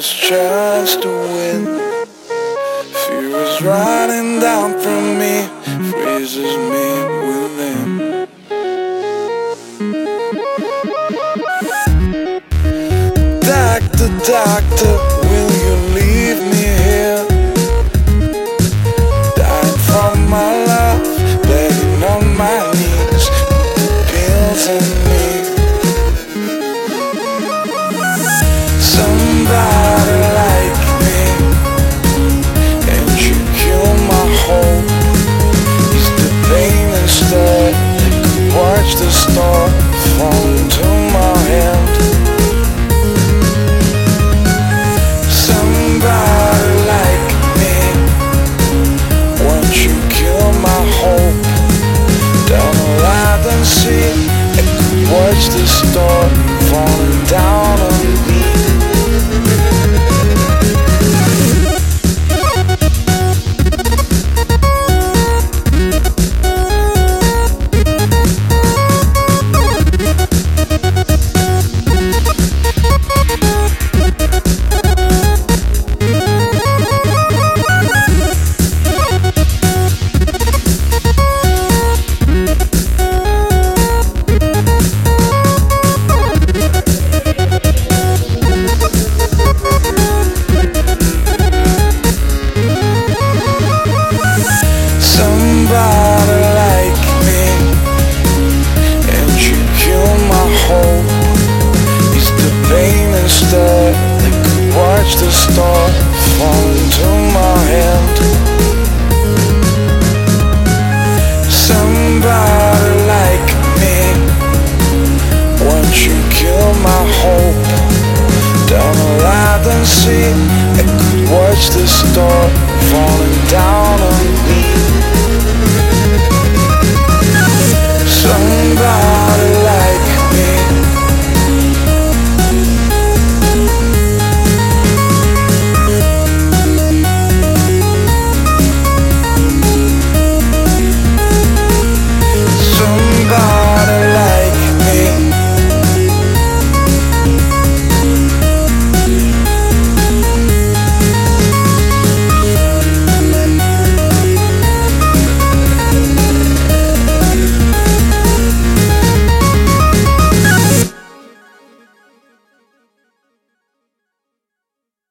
just tries to win. Fear is running down from me, freezes me within. Doctor, doctor, will you leave me here? Dying from my love, begging on my knees, pills and me. Somebody like me, and you kill my hope. It's the pain instead. Watch the storm fall into my hand. Somebody like me, won't you kill my hope? Down the Latin Sea, watch the storm falling down on me. The star fall into my hand. Somebody like me, won't you kill my hope? Down the Latin Sea, I could watch the star falling down on me.